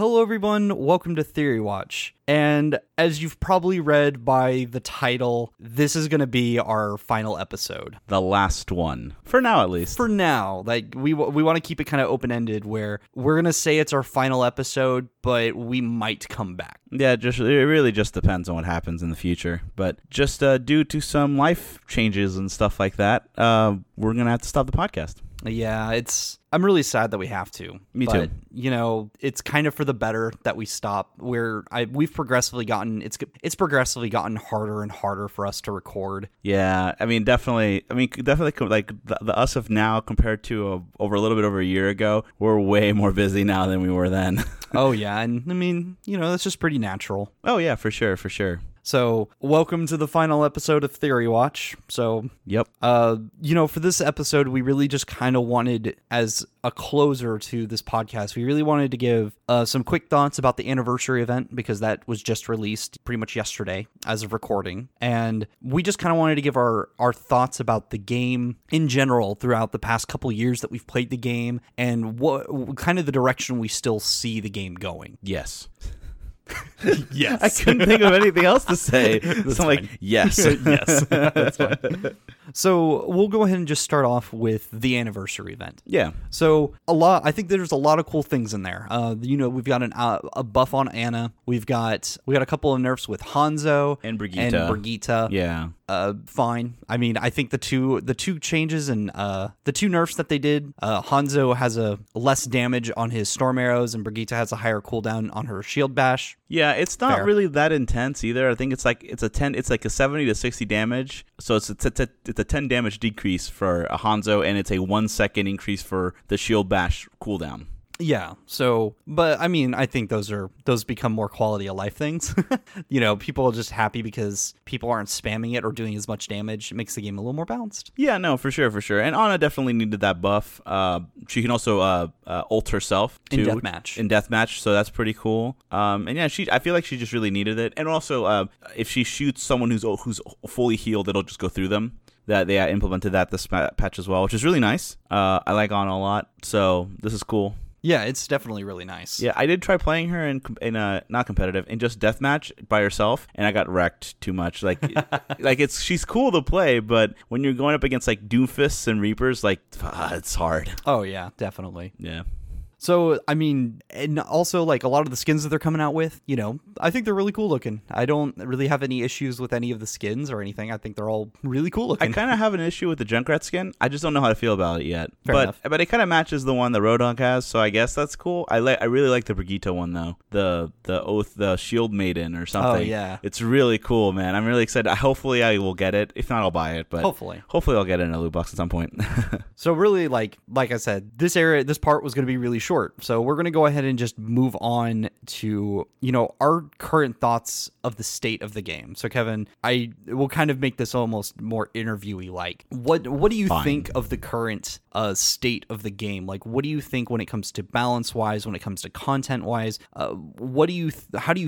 Hello everyone, welcome to Theory Watch. And as you've probably read by the title, this is going to be our final episode. The last one. For now, at least. For now. Like, we want to keep it kind of open-ended where we're going to say it's our final episode, but we might come back. Yeah, it really just depends on what happens in the future. But just due to some life changes and stuff like that, we're going to have to stop the podcast. Yeah, I'm really sad that we have to. Me too. You know, it's kind of for the better that we stop. We've progressively gotten it's progressively gotten harder and harder for us to record. Yeah, I mean, definitely. Like the us of now compared to over a year ago, we're way more busy now than we were then. Oh yeah, and I mean, you know, that's just pretty natural. Oh yeah, for sure. So, welcome to the final episode of Theory Watch. So, yep. You know, for this episode, we really just kind of wanted, as a closer to this podcast, we really wanted to give some quick thoughts about the anniversary event, because that was just released pretty much yesterday as of recording. And we just kind of wanted to give our thoughts about the game in general throughout the past couple years that we've played the game and what kind of the direction we still see the game going. Yes. Yes. I couldn't think of anything else to say. So I'm like, yes. Yes. That's fine. So we'll go ahead and just start off with the anniversary event. Yeah. So I think there's a lot of cool things in there. You know, we've got a buff on Anna. We got a couple of nerfs with Hanzo and Brigitte. Yeah. Fine. I mean, I think the two changes and the two nerfs that they did. Hanzo has a less damage on his storm arrows, and Brigitte has a higher cooldown on her shield bash. Yeah, it's not really that intense either. I think it's like a 70 to 60 damage. So it's a 10 damage decrease for a Hanzo, and it's a 1 second increase for the shield bash cooldown. Yeah. So, but I mean, I think those become more quality of life things. You know, people are just happy because people aren't spamming it or doing as much damage. It makes the game a little more balanced. Yeah, no, for sure. And Anna definitely needed that buff. She can also ult herself too, in deathmatch. So that's pretty cool. And yeah, I feel like she just really needed it. And also, if she shoots someone who's fully healed, it'll just go through them. That they implemented that this patch as well, which is really nice. I like Anna a lot, so this is cool. Yeah, it's definitely really nice. Yeah, I did try playing her in not competitive, in just deathmatch by herself, and I got wrecked too much. Like, she's cool to play, but when you're going up against like Doomfists and Reapers, like it's hard. Oh yeah, definitely. Yeah. So, I mean, and also, like, a lot of the skins that they're coming out with, you know, I think they're really cool looking. I don't really have any issues with any of the skins or anything. I think they're all really cool looking. I kind of have an issue with the Junkrat skin. I just don't know how to feel about it yet. Fair enough. But it kind of matches the one that Rodonk has, so I guess that's cool. I really like the Brigitte one, though. The Shield Maiden or something. Oh, yeah. It's really cool, man. I'm really excited. Hopefully I will get it. If not, I'll buy it. But Hopefully I'll get it in a loot box at some point. So, really, like I said, this part was going to be really short. So we're going to go ahead and just move on to, you know, our current thoughts of the state of the game. So Kevin, I will kind of make this almost more interviewee like. What do you think of the current state of the game? Like, what do you think when it comes to balance wise, when it comes to content wise? How do you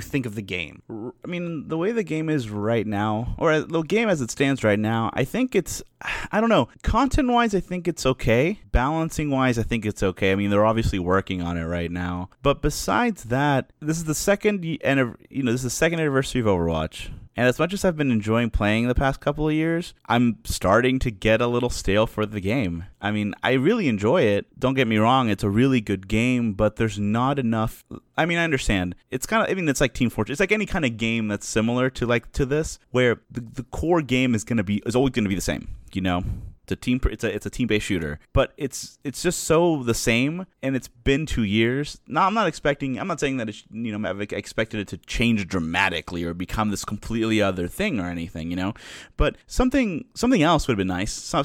think of the game? I mean, the way the game is right now, or the game as it stands right now, I think it's, I don't know. Content wise, I think it's okay. Balancing wise, I think it's okay. I mean, they're obviously working on it right now, but besides that, this is the second anniversary of Overwatch, and as much as I've been enjoying playing the past couple of years, I'm starting to get a little stale for the game. I mean, I really enjoy it, don't get me wrong, it's a really good game, but there's not enough. I mean, I understand. It's kind of, I mean, it's like Team Fortress. It's like any kind of game that's similar to this, where the core game is always going to be the same, you know. It's a team-based shooter, but it's just so the same, and it's been 2 years. Now, I'm not saying that it's, you know, I've expected it to change dramatically or become this completely other thing or anything, you know. But something else would have been nice. So,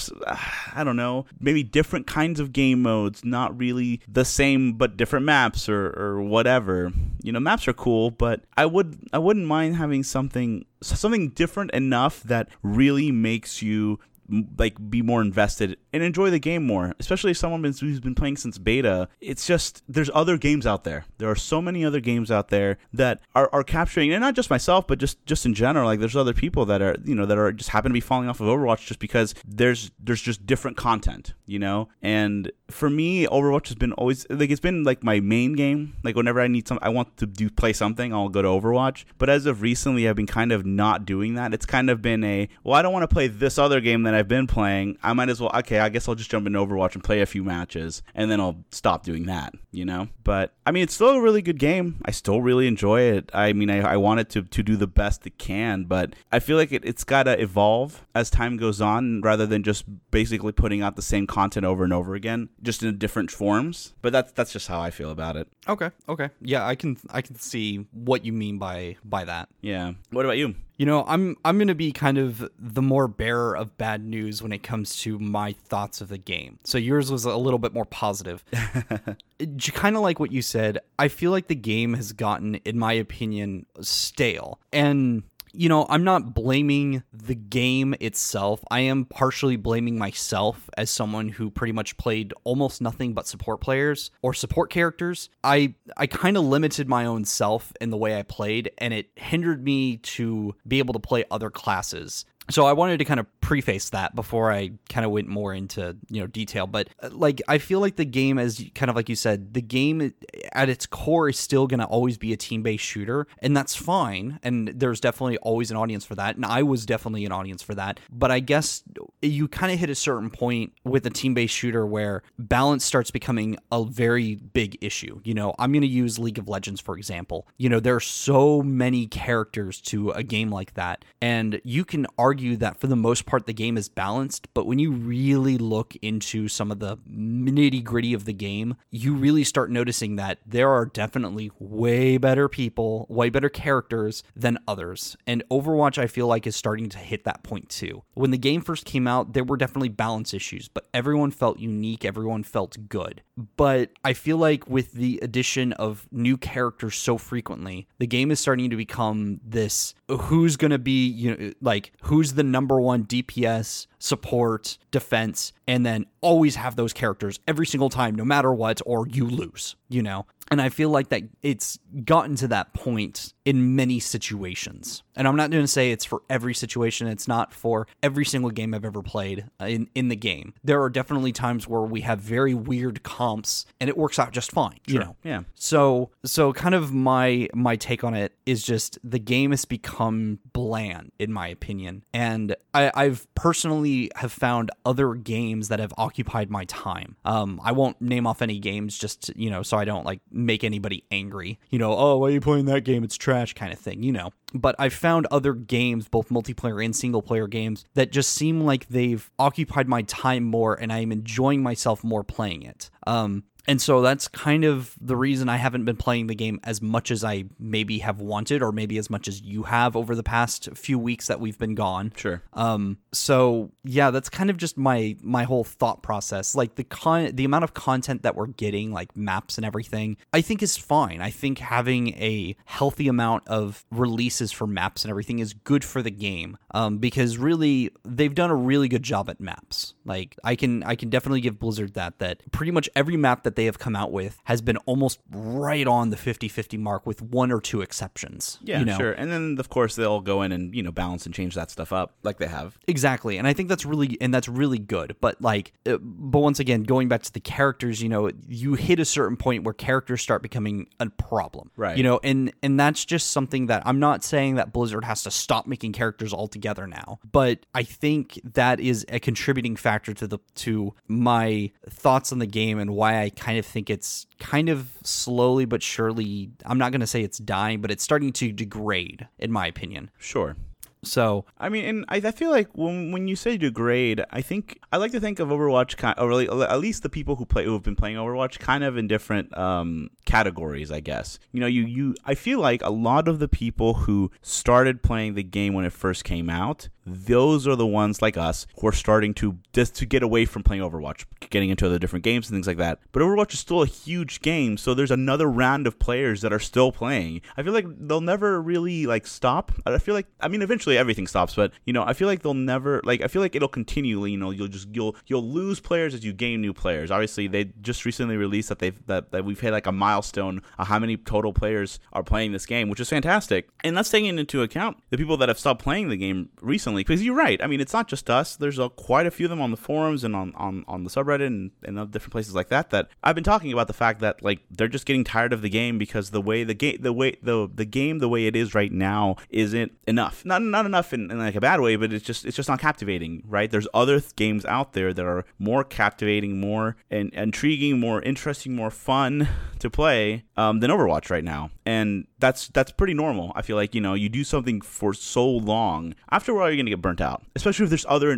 I don't know, maybe different kinds of game modes, not really the same, but different maps or whatever. You know, maps are cool, but I wouldn't mind having something different enough that really makes you like be more invested and enjoy the game more, especially if someone who's been playing since beta. It's just, there's other games out there. There are so many other games out there that are capturing, and not just myself, but just in general, like there's other people that are, you know, that are just happen to be falling off of Overwatch just because there's just different content, you know? And for me, Overwatch has been always, like, it's been like my main game. Like whenever I need I want to play something, I'll go to Overwatch. But as of recently, I've been kind of not doing that. It's kind of been I don't want to play this other game that I've been playing. I might as well, okay, I guess I'll just jump into Overwatch and play a few matches, and then I'll stop doing that, you know? But I mean, it's still a really good game. I still really enjoy it. I mean, I want it to do the best it can, but I feel like it's got to evolve as time goes on rather than just basically putting out the same content over and over again, just in different forms. But that's just how I feel about it. Okay. Yeah, I can see what you mean by that. Yeah. What about you? You know, I'm going to be kind of the more bearer of bad news when it comes to my thoughts of the game. So yours was a little bit more positive. Kind of like what you said, I feel like the game has gotten, in my opinion, stale. And, you know, I'm not blaming the game itself. I am partially blaming myself as someone who pretty much played almost nothing but support players or support characters. I kind of limited my own self in the way I played, and it hindered me to be able to play other classes. So I wanted to kind of preface that before I kind of went more into, you know, detail. But like, I feel like the game, as kind of like you said, the game at its core is still going to always be a team-based shooter, and that's fine. And there's definitely always an audience for that. And I was definitely an audience for that. But I guess you kind of hit a certain point with a team-based shooter where balance starts becoming a very big issue. You know, I'm going to use League of Legends, for example. You know, there are so many characters to a game like that, and you can argue that for the most part the game is balanced, but when you really look into some of the nitty-gritty of the game, you really start noticing that there are definitely way better people, way better characters than others. And Overwatch, I feel like, is starting to hit that point too. When the game first came out, there were definitely balance issues, but everyone felt unique, everyone felt good. But I feel like with the addition of new characters so frequently, the game is starting to become this, who's going to be, you know, like, who's the number one DPS, support, defense, and then always have those characters every single time, no matter what, or you lose, you know? And I feel like that it's gotten to that point in many situations. And I'm not going to say it's for every situation. It's not for every single game I've ever played in the game. There are definitely times where we have very weird comps and it works out just fine, sure. You know? Yeah. So kind of my take on it is just the game has become bland, in my opinion. And I've personally have found other games that have occupied my time. I won't name off any games just, you know, so I don't like make anybody angry, you know, oh, why are you playing that game? It's trash kind of thing, you know. But I've found other games, both multiplayer and single player games, that just seem like they've occupied my time more and I am enjoying myself more playing it. And so that's kind of the reason I haven't been playing the game as much as I maybe have wanted, or maybe as much as you have over the past few weeks that we've been gone. Sure. So yeah, that's kind of just my whole thought process. Like the amount of content that we're getting, like maps and everything, I think is fine. I think having a healthy amount of releases for maps and everything is good for the game. Because really they've done a really good job at maps. Like I can definitely give Blizzard that pretty much every map that they have come out with has been almost right on the 50-50 mark with one or two exceptions. Yeah, you know? Sure. And then of course they'll go in and, you know, balance and change that stuff up like they have. Exactly. And I think that's really good. But like, but once again, going back to the characters, you know, you hit a certain point where characters start becoming a problem, right? You know, and that's just something that I'm not saying that Blizzard has to stop making characters altogether now, but I think that is a contributing factor to my thoughts on the game and why I kind of think it's kind of slowly but surely, I'm not going to say it's dying, but it's starting to degrade, in my opinion. Sure. So, I mean, and I feel like when you say degrade, I think I like to think of Overwatch, at least the people who have been playing Overwatch, kind of in different categories, I guess. You know, I feel like a lot of the people who started playing the game when it first came out, those are the ones like us who are starting to just to get away from playing Overwatch, getting into other different games and things like that. But Overwatch is still a huge game, so there's another round of players that are still playing. I feel like they'll never really like stop. I feel like, I mean, eventually eventually everything stops, but you know, I feel like they'll never, like, I feel like it'll continually, you know, you'll lose players as you gain new players. Obviously, they just recently released that that we've hit like a milestone of how many total players are playing this game, which is fantastic. And that's taking into account the people that have stopped playing the game recently, because you're right. I mean, it's not just us. There's quite a few of them on the forums and on the subreddit and other different places like that I've been talking about the fact that, like, they're just getting tired of the game because the way it is right now isn't enough. Not enough in like a bad way, but it's just not captivating, right? There's other games out there that are more captivating, more and intriguing, more interesting, more fun to play than Overwatch right now, and that's pretty normal. I feel like, you know, you do something for so long, after a while you're gonna get burnt out, especially if there's other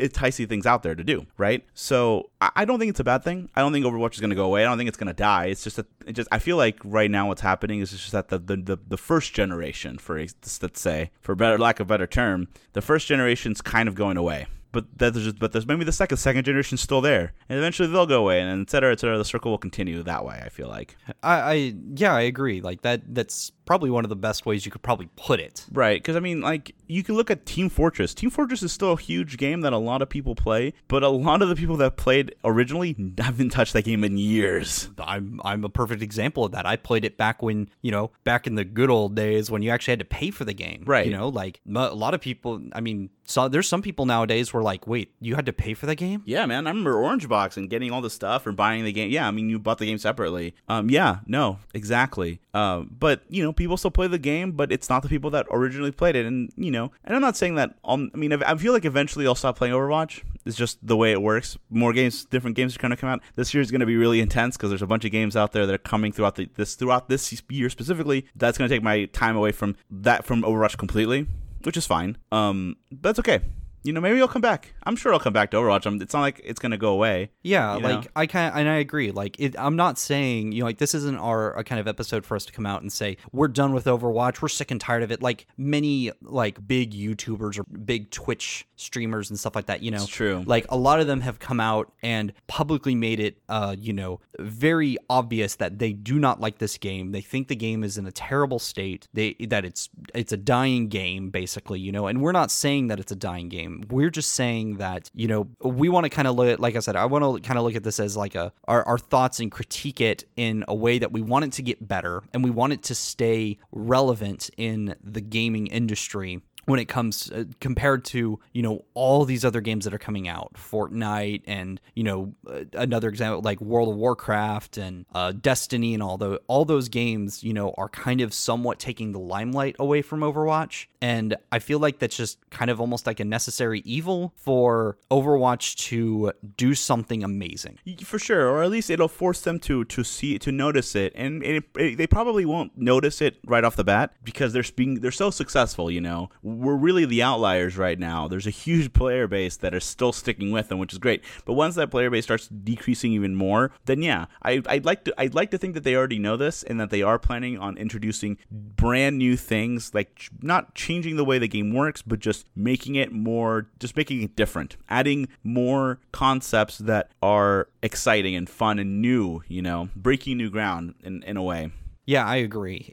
enticing things out there to do, right? So I don't think it's a bad thing. I don't think Overwatch is gonna go away. I don't think it's gonna die. It's just that I feel like right now what's happening is just that the first generation, for let's say, for better lack of a better term, the first generation's kind of going away. But there's maybe the second generation's still there, and eventually they'll go away, and et cetera, the circle will continue that way. I feel like I agree. Like that's probably one of the best ways you could probably put it. Right, because I mean, like, you can look at Team Fortress. Team Fortress is still a huge game that a lot of people play, but a lot of the people that played originally haven't touched that game in years. I'm a perfect example of that. I played it back when, you know, back in the good old days when you actually had to pay for the game. Right, you know, like a lot of people. I mean, so there's some people nowadays where, like, wait, you had to pay for that game? Yeah, man. I remember Orange Box and getting all the stuff or buying the game. Yeah, I mean, you bought the game separately. Yeah, no, exactly. But, you know, people still play the game, but it's not the people that originally played it. And, you know, and I'm not saying that, I mean, I feel like eventually I'll stop playing Overwatch. It's just the way it works. More games, different games are going to come out. This year is going to be really intense because there's a bunch of games out there that are coming throughout this year specifically. That's going to take my time away from Overwatch completely, which is fine. But that's okay. You know, maybe I'll come back. I'm sure I'll come back to Overwatch. It's not like it's going to go away. Yeah, you know? Like, I agree. Like, I'm not saying, you know, like, this isn't a kind of episode for us to come out and say, we're done with Overwatch. We're sick and tired of it. Like, many, like, big YouTubers or big Twitch streamers and stuff like that, you know. It's true. Like, a lot of them have come out and publicly made it, you know, very obvious that they do not like this game. They think the game is in a terrible state. It's a dying game, basically, you know. And we're not saying that it's a dying game. We're just saying that, you know, we want to kind of look, like I said, I want to kind of look at this as like our thoughts and critique it in a way that we want it to get better and we want it to stay relevant in the gaming industry when it comes compared to, you know, all these other games that are coming out, Fortnite and, you know, another example like World of Warcraft and Destiny and all those games, you know, are kind of somewhat taking the limelight away from Overwatch. And I feel like that's just kind of almost like a necessary evil for Overwatch to do something amazing. For sure, or at least it'll force them to see, to notice it. And they probably won't notice it right off the bat because they're so successful, you know. We're really the outliers right now. There's a huge player base that is still sticking with them, which is great. But once that player base starts decreasing even more, then yeah, I'd like to think that they already know this and that they are planning on introducing brand new things, like not changing the way the game works, but just making it more, just making it different, adding more concepts that are exciting and fun and new, you know, breaking new ground in a way. Yeah, I agree.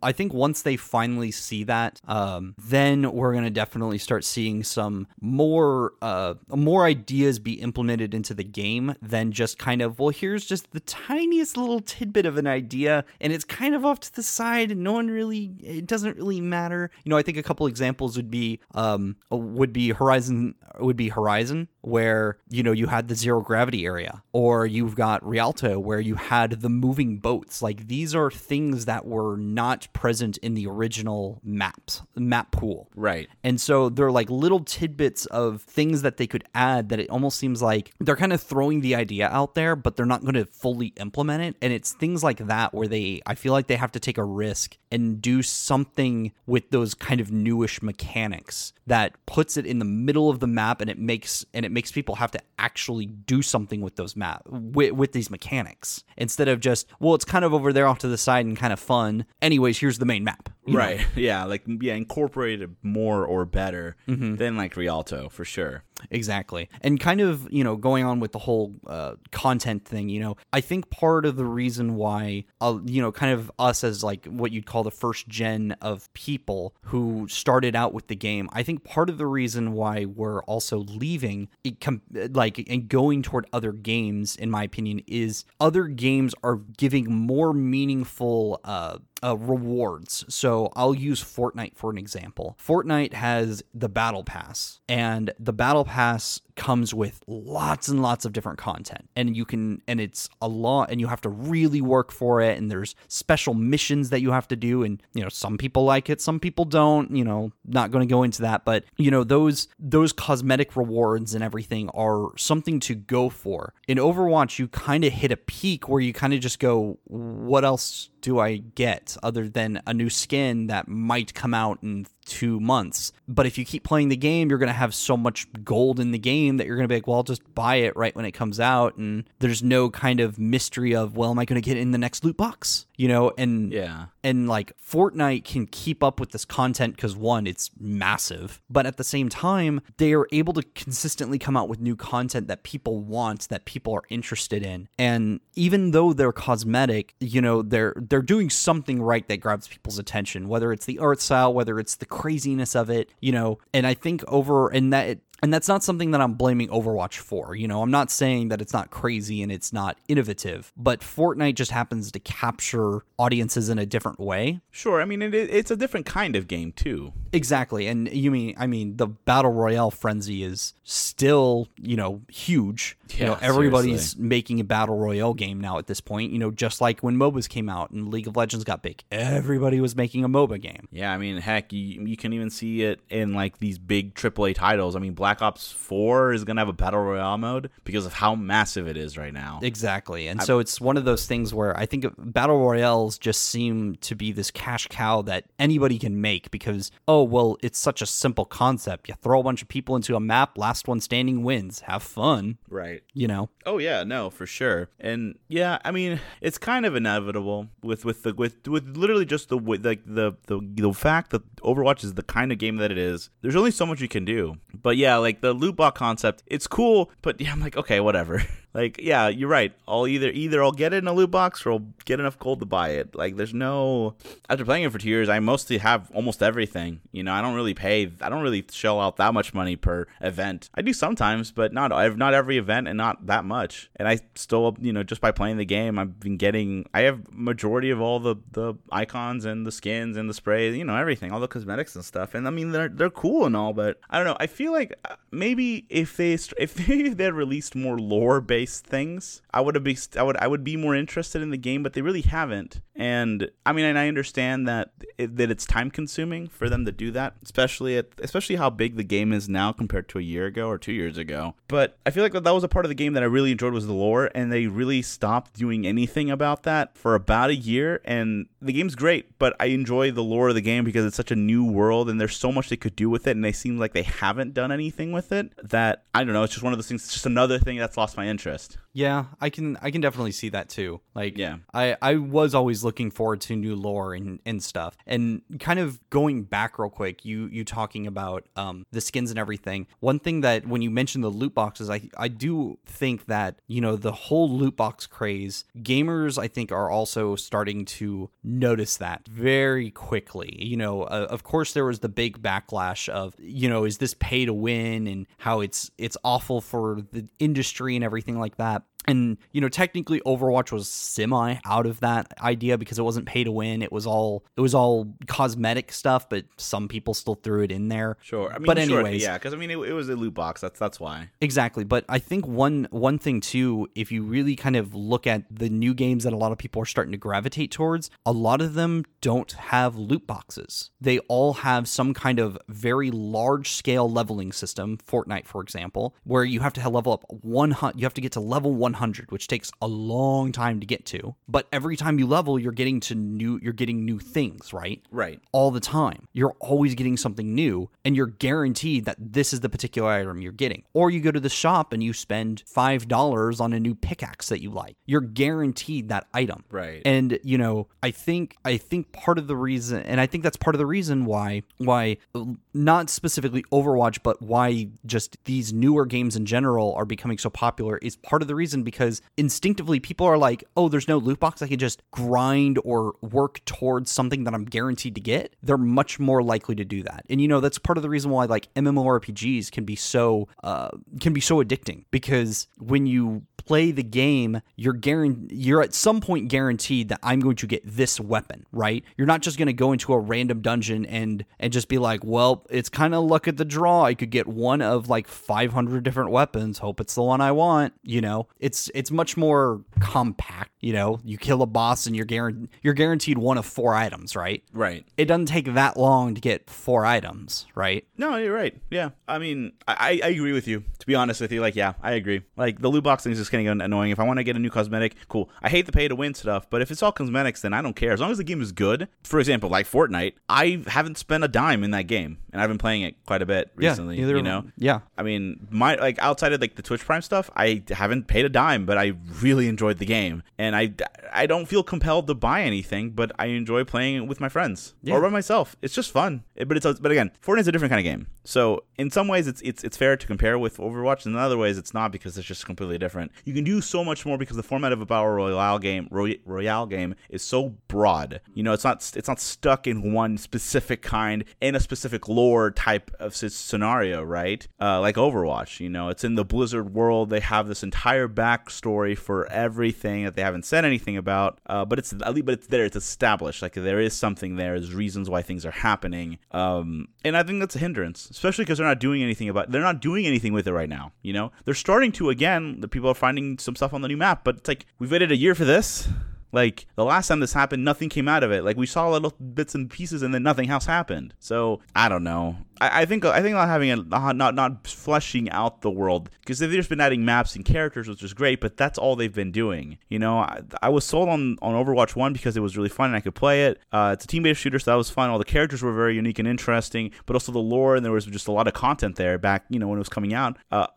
I think once they finally see that, then we're going to definitely start seeing some more ideas be implemented into the game than just kind of, well, here's just the tiniest little tidbit of an idea, and it's kind of off to the side, and it doesn't really matter. You know, I think a couple examples would be Horizon, where, you know, you had the zero gravity area, or you've got Rialto, where you had the moving boats. Like, these are things that were not present in the original map pool, right? And so they're like little tidbits of things that they could add that it almost seems like they're kind of throwing the idea out there, but they're not going to fully implement it. And it's things like that where I feel like they have to take a risk and do something with those kind of newish mechanics that puts it in the middle of the map, and it makes people have to actually do something with those with these mechanics, instead of just, well, it's kind of over there off to the side and kind of fun. Anyways, here's the main map. Right. Yeah. Like, yeah, incorporate it more or better than like Rialto, for sure. Exactly. And kind of, you know, going on with the whole content thing, you know, I think part of the reason why, you know, kind of us as like what you'd call the first gen of people who started out with the game, I think part of the reason why we're also leaving it and going toward other games, in my opinion, is other games are giving more meaningful rewards. So I'll use Fortnite for an example. Fortnite has the Battle Pass, and the Battle Pass comes with lots and lots of different content, and you can, and it's a lot, and you have to really work for it, and there's special missions that you have to do, and you know, some people like it, some people don't, you know, not going to go into that, but you know, those cosmetic rewards and everything are something to go for. In Overwatch, you kind of hit a peak where you kind of just go, what else do I get other than a new skin that might come out in 2 months? But if you keep playing the game, you're going to have so much gold in the game that you're going to be like, well, I'll just buy it right when it comes out. And there's no kind of mystery of, well, am I going to get it in the next loot box? You know, and yeah, and like Fortnite can keep up with this content because one, it's massive, but at the same time, they are able to consistently come out with new content that people want, that people are interested in. And even though they're cosmetic, you know, they're doing something right that grabs people's attention, whether it's the art style, whether it's the craziness of it, you know. And I think and that's not something that I'm blaming Overwatch for. You know, I'm not saying that it's not crazy and it's not innovative, but Fortnite just happens to capture audiences in a different way. Sure. I mean, it's a different kind of game too. Exactly. And the Battle Royale frenzy is still, you know, huge. Yeah, you know, everybody's making a Battle Royale game now at this point, you know, just like when MOBAs came out and League of Legends got big, everybody was making a MOBA game. Yeah. I mean, heck, you can even see it in like these big AAA titles. I mean, Black Ops 4 is going to have a Battle Royale mode because of how massive it is right now. Exactly. And so it's one of those things where I think Battle Royales just seem to be this cash cow that anybody can make because, oh, well, it's such a simple concept. You throw a bunch of people into a map, last one standing wins. Have fun. Right. You know? Oh, yeah. No, for sure. And yeah, I mean, it's kind of inevitable with literally just the fact that Overwatch is the kind of game that it is. There's only so much you can do. But yeah, like the loot box concept, it's cool, but yeah, I'm like, okay, whatever. Like, yeah, you're right. I'll either I'll get it in a loot box or I'll get enough gold to buy it. Like, there's no... After playing it for 2 years, I mostly have almost everything. You know, I don't really shell out that much money per event. I do sometimes, but not every event and not that much. And I still, you know, just by playing the game, I have majority of all the icons and the skins and the sprays, you know, everything, all the cosmetics and stuff. And I mean, they're cool and all, but I don't know. I feel like maybe if they had released more lore-based things, I would be more interested in the game, but they really haven't. And I mean, and I understand that it's time consuming for them to do that, especially how big the game is now compared to a year ago or 2 years ago. But I feel like that was a part of the game that I really enjoyed, was the lore, and they really stopped doing anything about that for about a year. And the game's great, but I enjoy the lore of the game because it's such a new world and there's so much they could do with it, and they seem like they haven't done anything with it. That, I don't know, it's just one of those things. It's just another thing that's lost my interest. Yeah, I can definitely see that too. Like, yeah, I was always looking forward to new lore and stuff. And kind of going back real quick, you talking about the skins and everything. One thing that when you mentioned the loot boxes, I do think that, you know, the whole loot box craze, gamers I think are also starting to notice that very quickly. You know, of course there was the big backlash of, you know, is this pay to win and how it's awful for the industry and everything like that. And, you know, technically Overwatch was semi out of that idea because it wasn't pay to win. It was all cosmetic stuff, but some people still threw it in there. Sure. I mean, but anyways, sure, yeah, because I mean, it was a loot box. That's why. Exactly. But I think one thing too, if you really kind of look at the new games that a lot of people are starting to gravitate towards, a lot of them don't have loot boxes. They all have some kind of very large scale leveling system. Fortnite, for example, where you have to level up you have to get to level 100. 100, which takes a long time to get to. But every time you level, you're getting new things, right? Right. All the time. You're always getting something new, and you're guaranteed that this is the particular item you're getting. Or you go to the shop and you spend $5 on a new pickaxe that you like. You're guaranteed that item. Right. And, you know, I think part of the reason, and I think that's part of the reason why not specifically Overwatch, but why just these newer games in general are becoming so popular is part of the reason because instinctively people are like, oh, there's no loot box. I can just grind or work towards something that I'm guaranteed to get. They're much more likely to do that. And, you know, that's part of the reason why like MMORPGs can be so addicting, because when you play the game, you're at some point guaranteed that I'm going to get this weapon, right? You're not just going to go into a random dungeon and just be like, well, it's kind of luck at the draw. I could get one of like 500 different weapons. Hope it's the one I want. You know, it's much more compact. You know, you kill a boss and you're guaranteed one of four items, right? Right. It doesn't take that long to get four items, right? No, you're right. Yeah. I mean, I agree with you. To be honest with you, like, yeah, I agree. Like, the loot box thing is just getting annoying. If I want to get a new cosmetic, cool. I hate the pay to win stuff, but if it's all cosmetics, then I don't care. As long as the game is good, for example, like Fortnite, I haven't spent a dime in that game, and I've been playing it quite a bit recently. Yeah, you know? Yeah. I mean, my like outside of like the Twitch Prime stuff, I haven't paid a dime, but I really enjoyed the game, and I don't feel compelled to buy anything, but I enjoy playing it with my friends or by myself. It's just fun. But again, Fortnite's a different kind of game. So in some ways, it's fair to compare with Overwatch, and in other ways, it's not because it's just completely different. You can do so much more because the format of a battle royale game is so broad. You know, it's not stuck in one specific kind and a specific lore type of scenario, right? Like Overwatch, you know, it's in the Blizzard world. They have this entire backstory for everything that they haven't said anything about, but it's there. It's established. Like there is something there. There's reasons why things are happening, and I think that's a hindrance, especially because they're not doing anything with it right now. You know, they're starting to again. The people are finding some stuff on the new map, but it's like, we've waited a year for this. Like, the last time this happened, nothing came out of it. Like, we saw little bits and pieces, and then nothing else happened. So, I don't know. I think not having not fleshing out the world, because they've just been adding maps and characters, which is great, but that's all they've been doing. You know, I was sold on Overwatch 1 because it was really fun and I could play it. It's a team-based shooter, so that was fun. All the characters were very unique and interesting, but also the lore, and there was just a lot of content there back, you know, when it was coming out,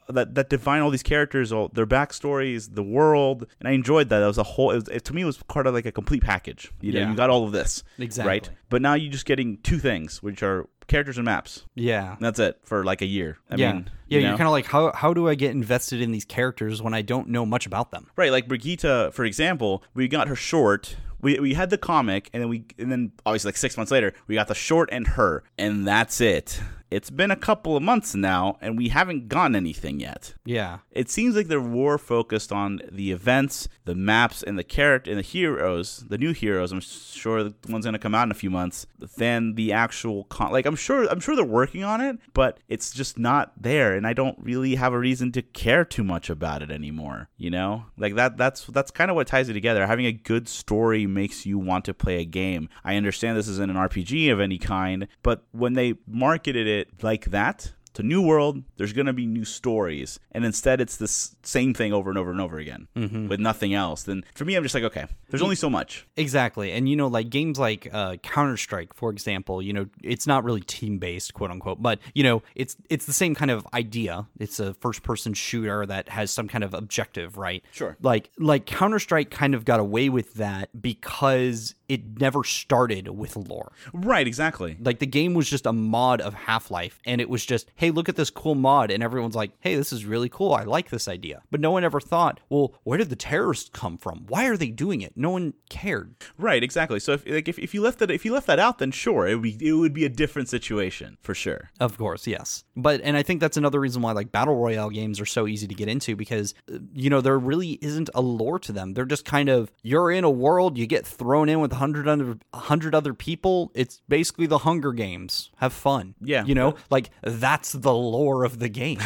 that defined all these characters, all their backstories, the world, and I enjoyed that. That was a whole. To me, it was part of like a complete package. You know, you got all of this, exactly. Right? But now you're just getting two things, which are characters and maps. Yeah. And that's it for like a year. I mean... Yeah, you know? You're kind of like, how do I get invested in these characters when I don't know much about them? Right, like Brigitte, for example, we got her short. We had the comic, and then obviously like 6 months later, we got the short and her, and that's it. It's been a couple of months now, and we haven't gotten anything yet. Yeah, it seems like they're more focused on the events, the maps, and the character and the heroes, the new heroes. I'm sure the one's gonna come out in a few months. Than the actual I'm sure they're working on it, but it's just not there. And I don't really have a reason to care too much about it anymore, you know? Like, that's kind of what ties it together. Having a good story makes you want to play a game. I understand this isn't an RPG of any kind, but when they marketed it like that, to New World, there's going to be new stories. And instead, it's this same thing over and over and over again with nothing else. Then for me, I'm just like, okay, there's only so much. Exactly. And, you know, like games like Counter-Strike, for example, you know, it's not really team-based, quote unquote, but, you know, it's the same kind of idea. It's a first-person shooter that has some kind of objective, right? Sure. Like Counter-Strike kind of got away with that because it never started with lore. Right, exactly. Like, the game was just a mod of Half-Life, and it was just, hey, look at this cool mod, and everyone's like, hey, this is really cool, I like this idea. But no one ever thought, well, where did the terrorists come from? Why are they doing it? No one cared. Right, exactly. So if you left that out, then sure, it would be a different situation, for sure. Of course, yes. But, and I think that's another reason why, like, battle royale games are so easy to get into, because, you know, there really isn't a lore to them. They're just kind of, you're in a world, you get thrown in with 100 other people, it's basically the Hunger Games. Have fun. Yeah. You know, like, that's the lore of the game.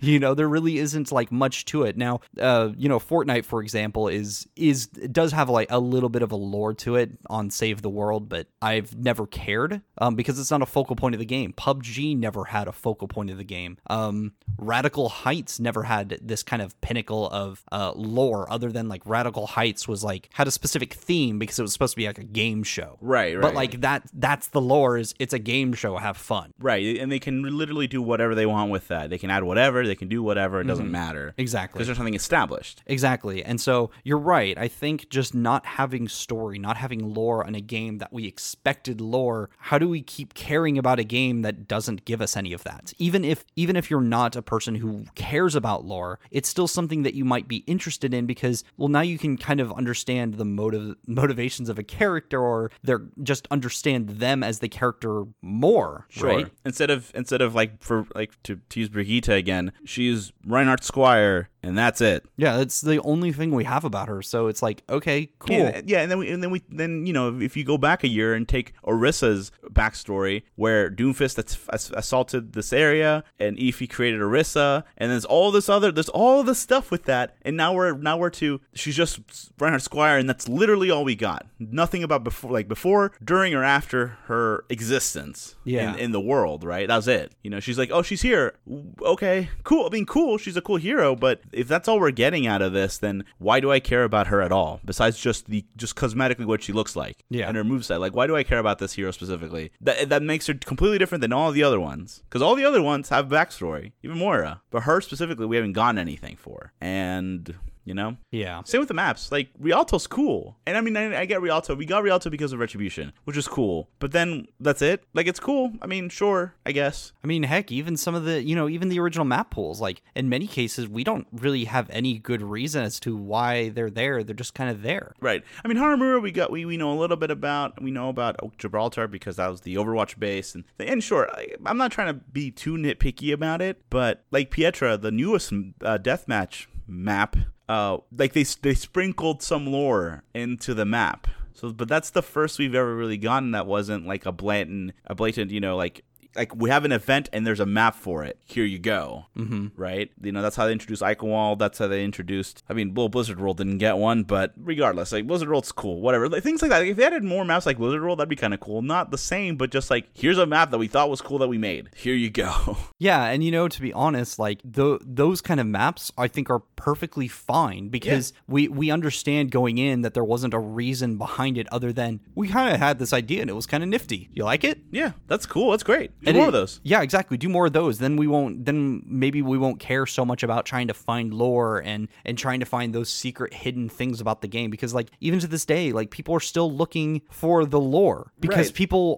You know, there really isn't like much to it. Now, you know, Fortnite, for example, does have like a little bit of a lore to it on Save the World, but I've never cared because it's not a focal point of the game. PUBG never had a focal point of the game. Radical Heights never had this kind of pinnacle of lore, other than like Radical Heights was like had a specific theme because it was supposed to be like a game show. Right. But like that's the lore, is it's a game show, have fun. Right. And they can literally do whatever they want with that. They can add whatever, they can do whatever, it doesn't matter. Exactly. Because there's something established. Exactly. And so you're right. I think just not having story, not having lore in a game that we expected lore, how do we keep caring about a game that doesn't give us any of that? Even if you're not a person who cares about lore, it's still something that you might be interested in because, well, now you can kind of understand the motivations of a character, or just understand them as the character more, right? Instead of like, for like to use Brigitte again, she's Reinhardt's squire and that's it. Yeah, that's the only thing we have about her. So it's like, okay, cool. Yeah, and then you know, if you go back a year and take Orisa's backstory, where Doomfist assaulted this area and Efi created Orisa, and there's all this stuff with that, and now we're to she's just Reinhardt's squire, and that's literally all we got. Nothing about before, during, or after her existence in the world, right? That was it. You know, she's like, oh, she's here. Okay, cool. I mean, cool. She's a cool hero, but if that's all we're getting out of this, then why do I care about her at all? Besides just cosmetically what she looks like and her moveset. Like, why do I care about this hero specifically? That makes her completely different than all the other ones, because all the other ones have backstory, even Moira. But her specifically, we haven't gotten anything for. And... you know? Yeah. Same with the maps. Like, Rialto's cool. And I mean, I get Rialto. We got Rialto because of Retribution, which is cool. But then that's it. Like, it's cool. I mean, sure, I guess. I mean, heck, even some of the, you know, even the original map pools, like, in many cases, we don't really have any good reason as to why they're there. They're just kind of there. Right. I mean, Hanamura, we know a little bit about. We know about Gibraltar because that was the Overwatch base. And sure, I'm not trying to be too nitpicky about it, but like Pietra, the newest deathmatch map, like they sprinkled some lore into the map. So, but that's the first we've ever really gotten that wasn't like a blatant, you know, like we have an event and there's a map for it. Here you go. Mm-hmm. Right? You know, that's how they introduced Iconwall. That's how they introduced, I mean, well, Blizzard World didn't get one, but regardless, like Blizzard World's cool, whatever. Like, things like that. Like, if they added more maps like Blizzard World, that'd be kind of cool. Not the same, but just like, here's a map that we thought was cool that we made. Here you go. Yeah, and you know, to be honest, like those kind of maps I think are perfectly fine because we understand going in that there wasn't a reason behind it other than we kind of had this idea and it was kind of nifty. You like it? Yeah, that's cool. That's great. Do more of those. Yeah, exactly. Do more of those. Then maybe we won't care so much about trying to find lore and trying to find those secret hidden things about the game. Because like even to this day, like people are still looking for the lore because people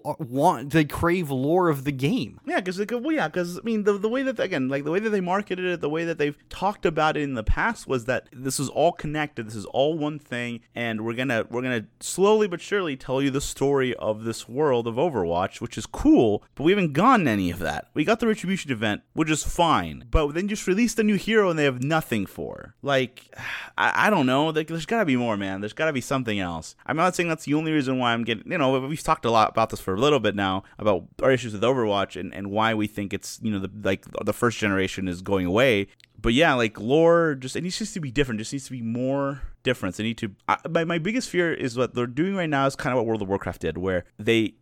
crave lore of the game. Yeah, because I mean the way that again, like the way that they marketed it, the way that they've talked about it in the past was that this is all connected. This is all one thing, and we're gonna slowly but surely tell you the story of this world of Overwatch, which is cool, but we haven't gone any of that. We got the Retribution event, which is fine, but then just released a new hero and they have nothing for. Like, I don't know. Like, there's gotta be more, man. There's gotta be something else. I'm not saying that's the only reason why I'm getting, you know, we've talked a lot about this for a little bit now, about our issues with Overwatch and why we think it's, you know, the first generation is going away. But yeah, like lore, just it needs to be different. Just needs to be more difference. They need to. My biggest fear is what they're doing right now is kind of what World of Warcraft did, where there's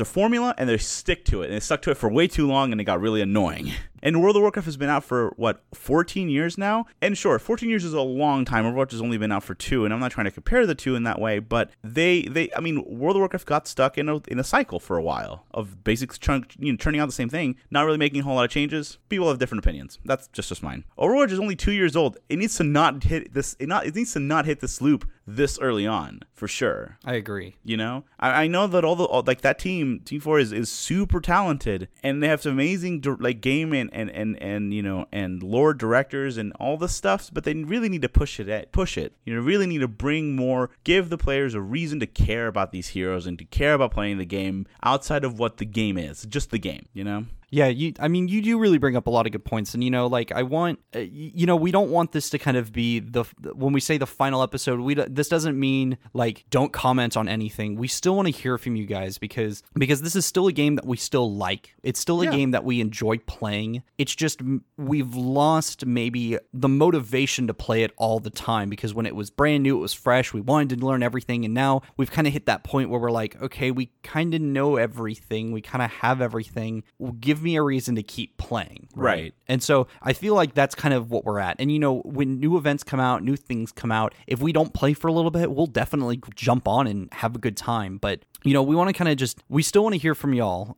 a formula and they stick to it, and they stuck to it for way too long, and it got really annoying. And World of Warcraft has been out for, 14 years now? And sure, 14 years is a long time. Overwatch has only been out for 2, and I'm not trying to compare the two in that way, but I mean, World of Warcraft got stuck in a cycle for a while of basically churning out the same thing, not really making a whole lot of changes. People have different opinions. That's just mine. Overwatch is only 2 years old. It needs to not hit this, it needs to not hit this loop this early on, for sure. I agree. You know, I know that that Team 4 is super talented, and they have some amazing game and you know, and lore directors and all the stuff, but they really need to push it. You really need to bring more, give the players a reason to care about these heroes and to care about playing the game outside of what the game is, just the game, you know? Yeah, I mean, you do really bring up a lot of good points. And, you know, like, I want, you know, we don't want this to kind of be the, when we say the final episode, this doesn't mean, like, don't comment on anything. We still want to hear from you guys because this is still a game that we still like. It's still a game that we enjoy playing. It's just, we've lost maybe the motivation to play it all the time, because when it was brand new, it was fresh. We wanted to learn everything. And now we've kind of hit that point where we're like, okay, we kind of know everything. We kind of have everything. We'll give me a reason to keep playing, right? And so I feel like that's kind of what we're at. And, you know, when new events come out, new things come out, if we don't play for a little bit, we'll definitely jump on and have a good time. But, you know, we want to kind of just, we still want to hear from y'all.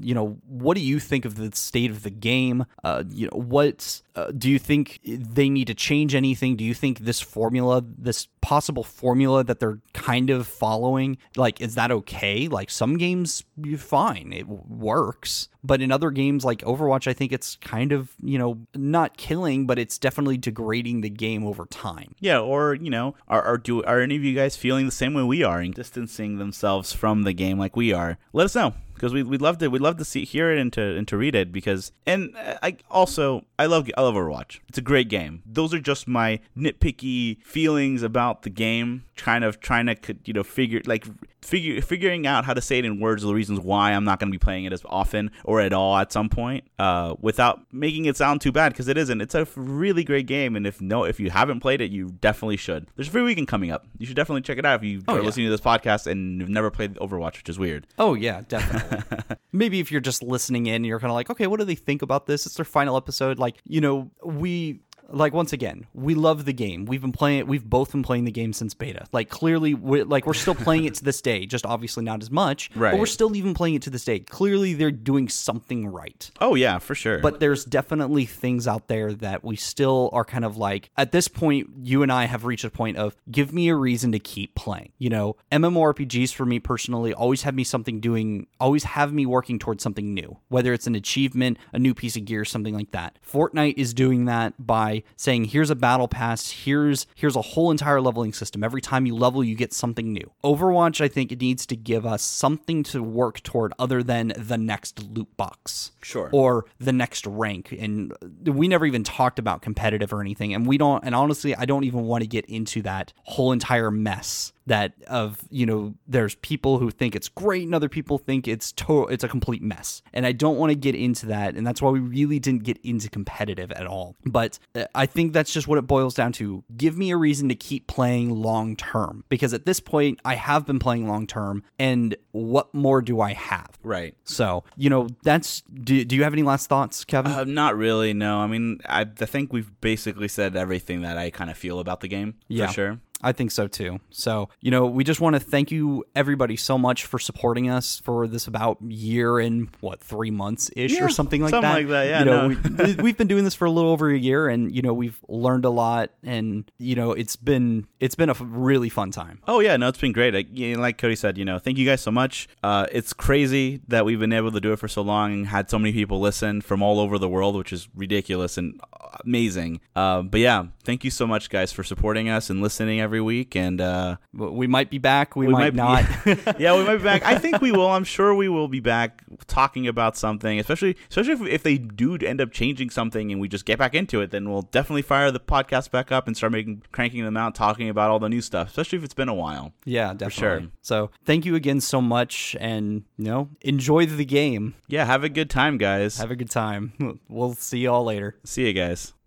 You know, what do you think of the state of the game? You know, what do you think they need to change anything? Do you think this formula, this possible formula that they're kind of following, like, is that okay? Like, some games, you're fine, it works. But in other games like Overwatch, I think it's kind of, you know, not killing, but it's definitely degrading the game over time. Yeah, or, you know, are any of you guys feeling the same way we are and distancing themselves from the game like we are? Let us know. Because we'd love to hear it and to read it, because I love Overwatch. It's a great game. Those are just my nitpicky feelings about the game, trying to you know, figuring out how to say it in words, are the reasons why I'm not going to be playing it as often or at all at some point, without making it sound too bad, because it isn't. It's a really great game, and if you haven't played it, you definitely should. There's a free weekend coming up. You should definitely check it out if you are listening to this podcast and you've never played Overwatch, which is weird. Oh yeah, definitely. Maybe if you're just listening in, you're kind of like, okay, what do they think about this? It's their final episode. Like, you know, once again, we love the game. We've been playing it. We've both been playing the game since beta. Like, clearly, we're still playing it to this day, just obviously not as much. Right. But we're still even playing it to this day. Clearly, they're doing something right. Oh, yeah, for sure. But there's definitely things out there that we still are kind of like, at this point, you and I have reached a point of, give me a reason to keep playing. You know, MMORPGs for me personally always have me working towards something new, whether it's an achievement, a new piece of gear, something like that. Fortnite is doing that by saying, here's a battle pass, here's a whole entire leveling system. Every time you level, you get something new. Overwatch, I think it needs to give us something to work toward other than the next loot box. Sure. Or the next rank. And we never even talked about competitive or anything. And honestly, I don't even want to get into that whole entire mess you know, there's people who think it's great and other people think it's a complete mess. And I don't want to get into that. And that's why we really didn't get into competitive at all. But I think that's just what it boils down to. Give me a reason to keep playing long term, because at this point I have been playing long term, and what more do I have? Right. So, you know, that's, do you have any last thoughts, Kevin? Not really. No, I mean, I think we've basically said everything that I kind of feel about the game. Yeah. For sure. I think so too. So, you know, we just want to thank you, everybody, so much for supporting us for this about year and 3 months-ish or something like that. Yeah, you know, we've been doing this for a little over a year, and, you know, we've learned a lot, and, you know, it's been a really fun time. Oh yeah, no, it's been great. Like Cody said, you know, thank you guys so much. It's crazy that we've been able to do it for so long and had so many people listen from all over the world, which is ridiculous and amazing. But yeah, thank you so much, guys, for supporting us and listening every week, and we might be back, we might not. Yeah, we might be back. I think we will. I'm sure we will be back talking about something, especially if they do end up changing something and we just get back into it, then we'll definitely fire the podcast back up and start cranking them out, talking about all the new stuff, especially if it's been a while. Yeah, definitely. For sure. So thank you again so much, and, you know, enjoy the game. Yeah, have a good time, guys. We'll see y'all later. See you guys.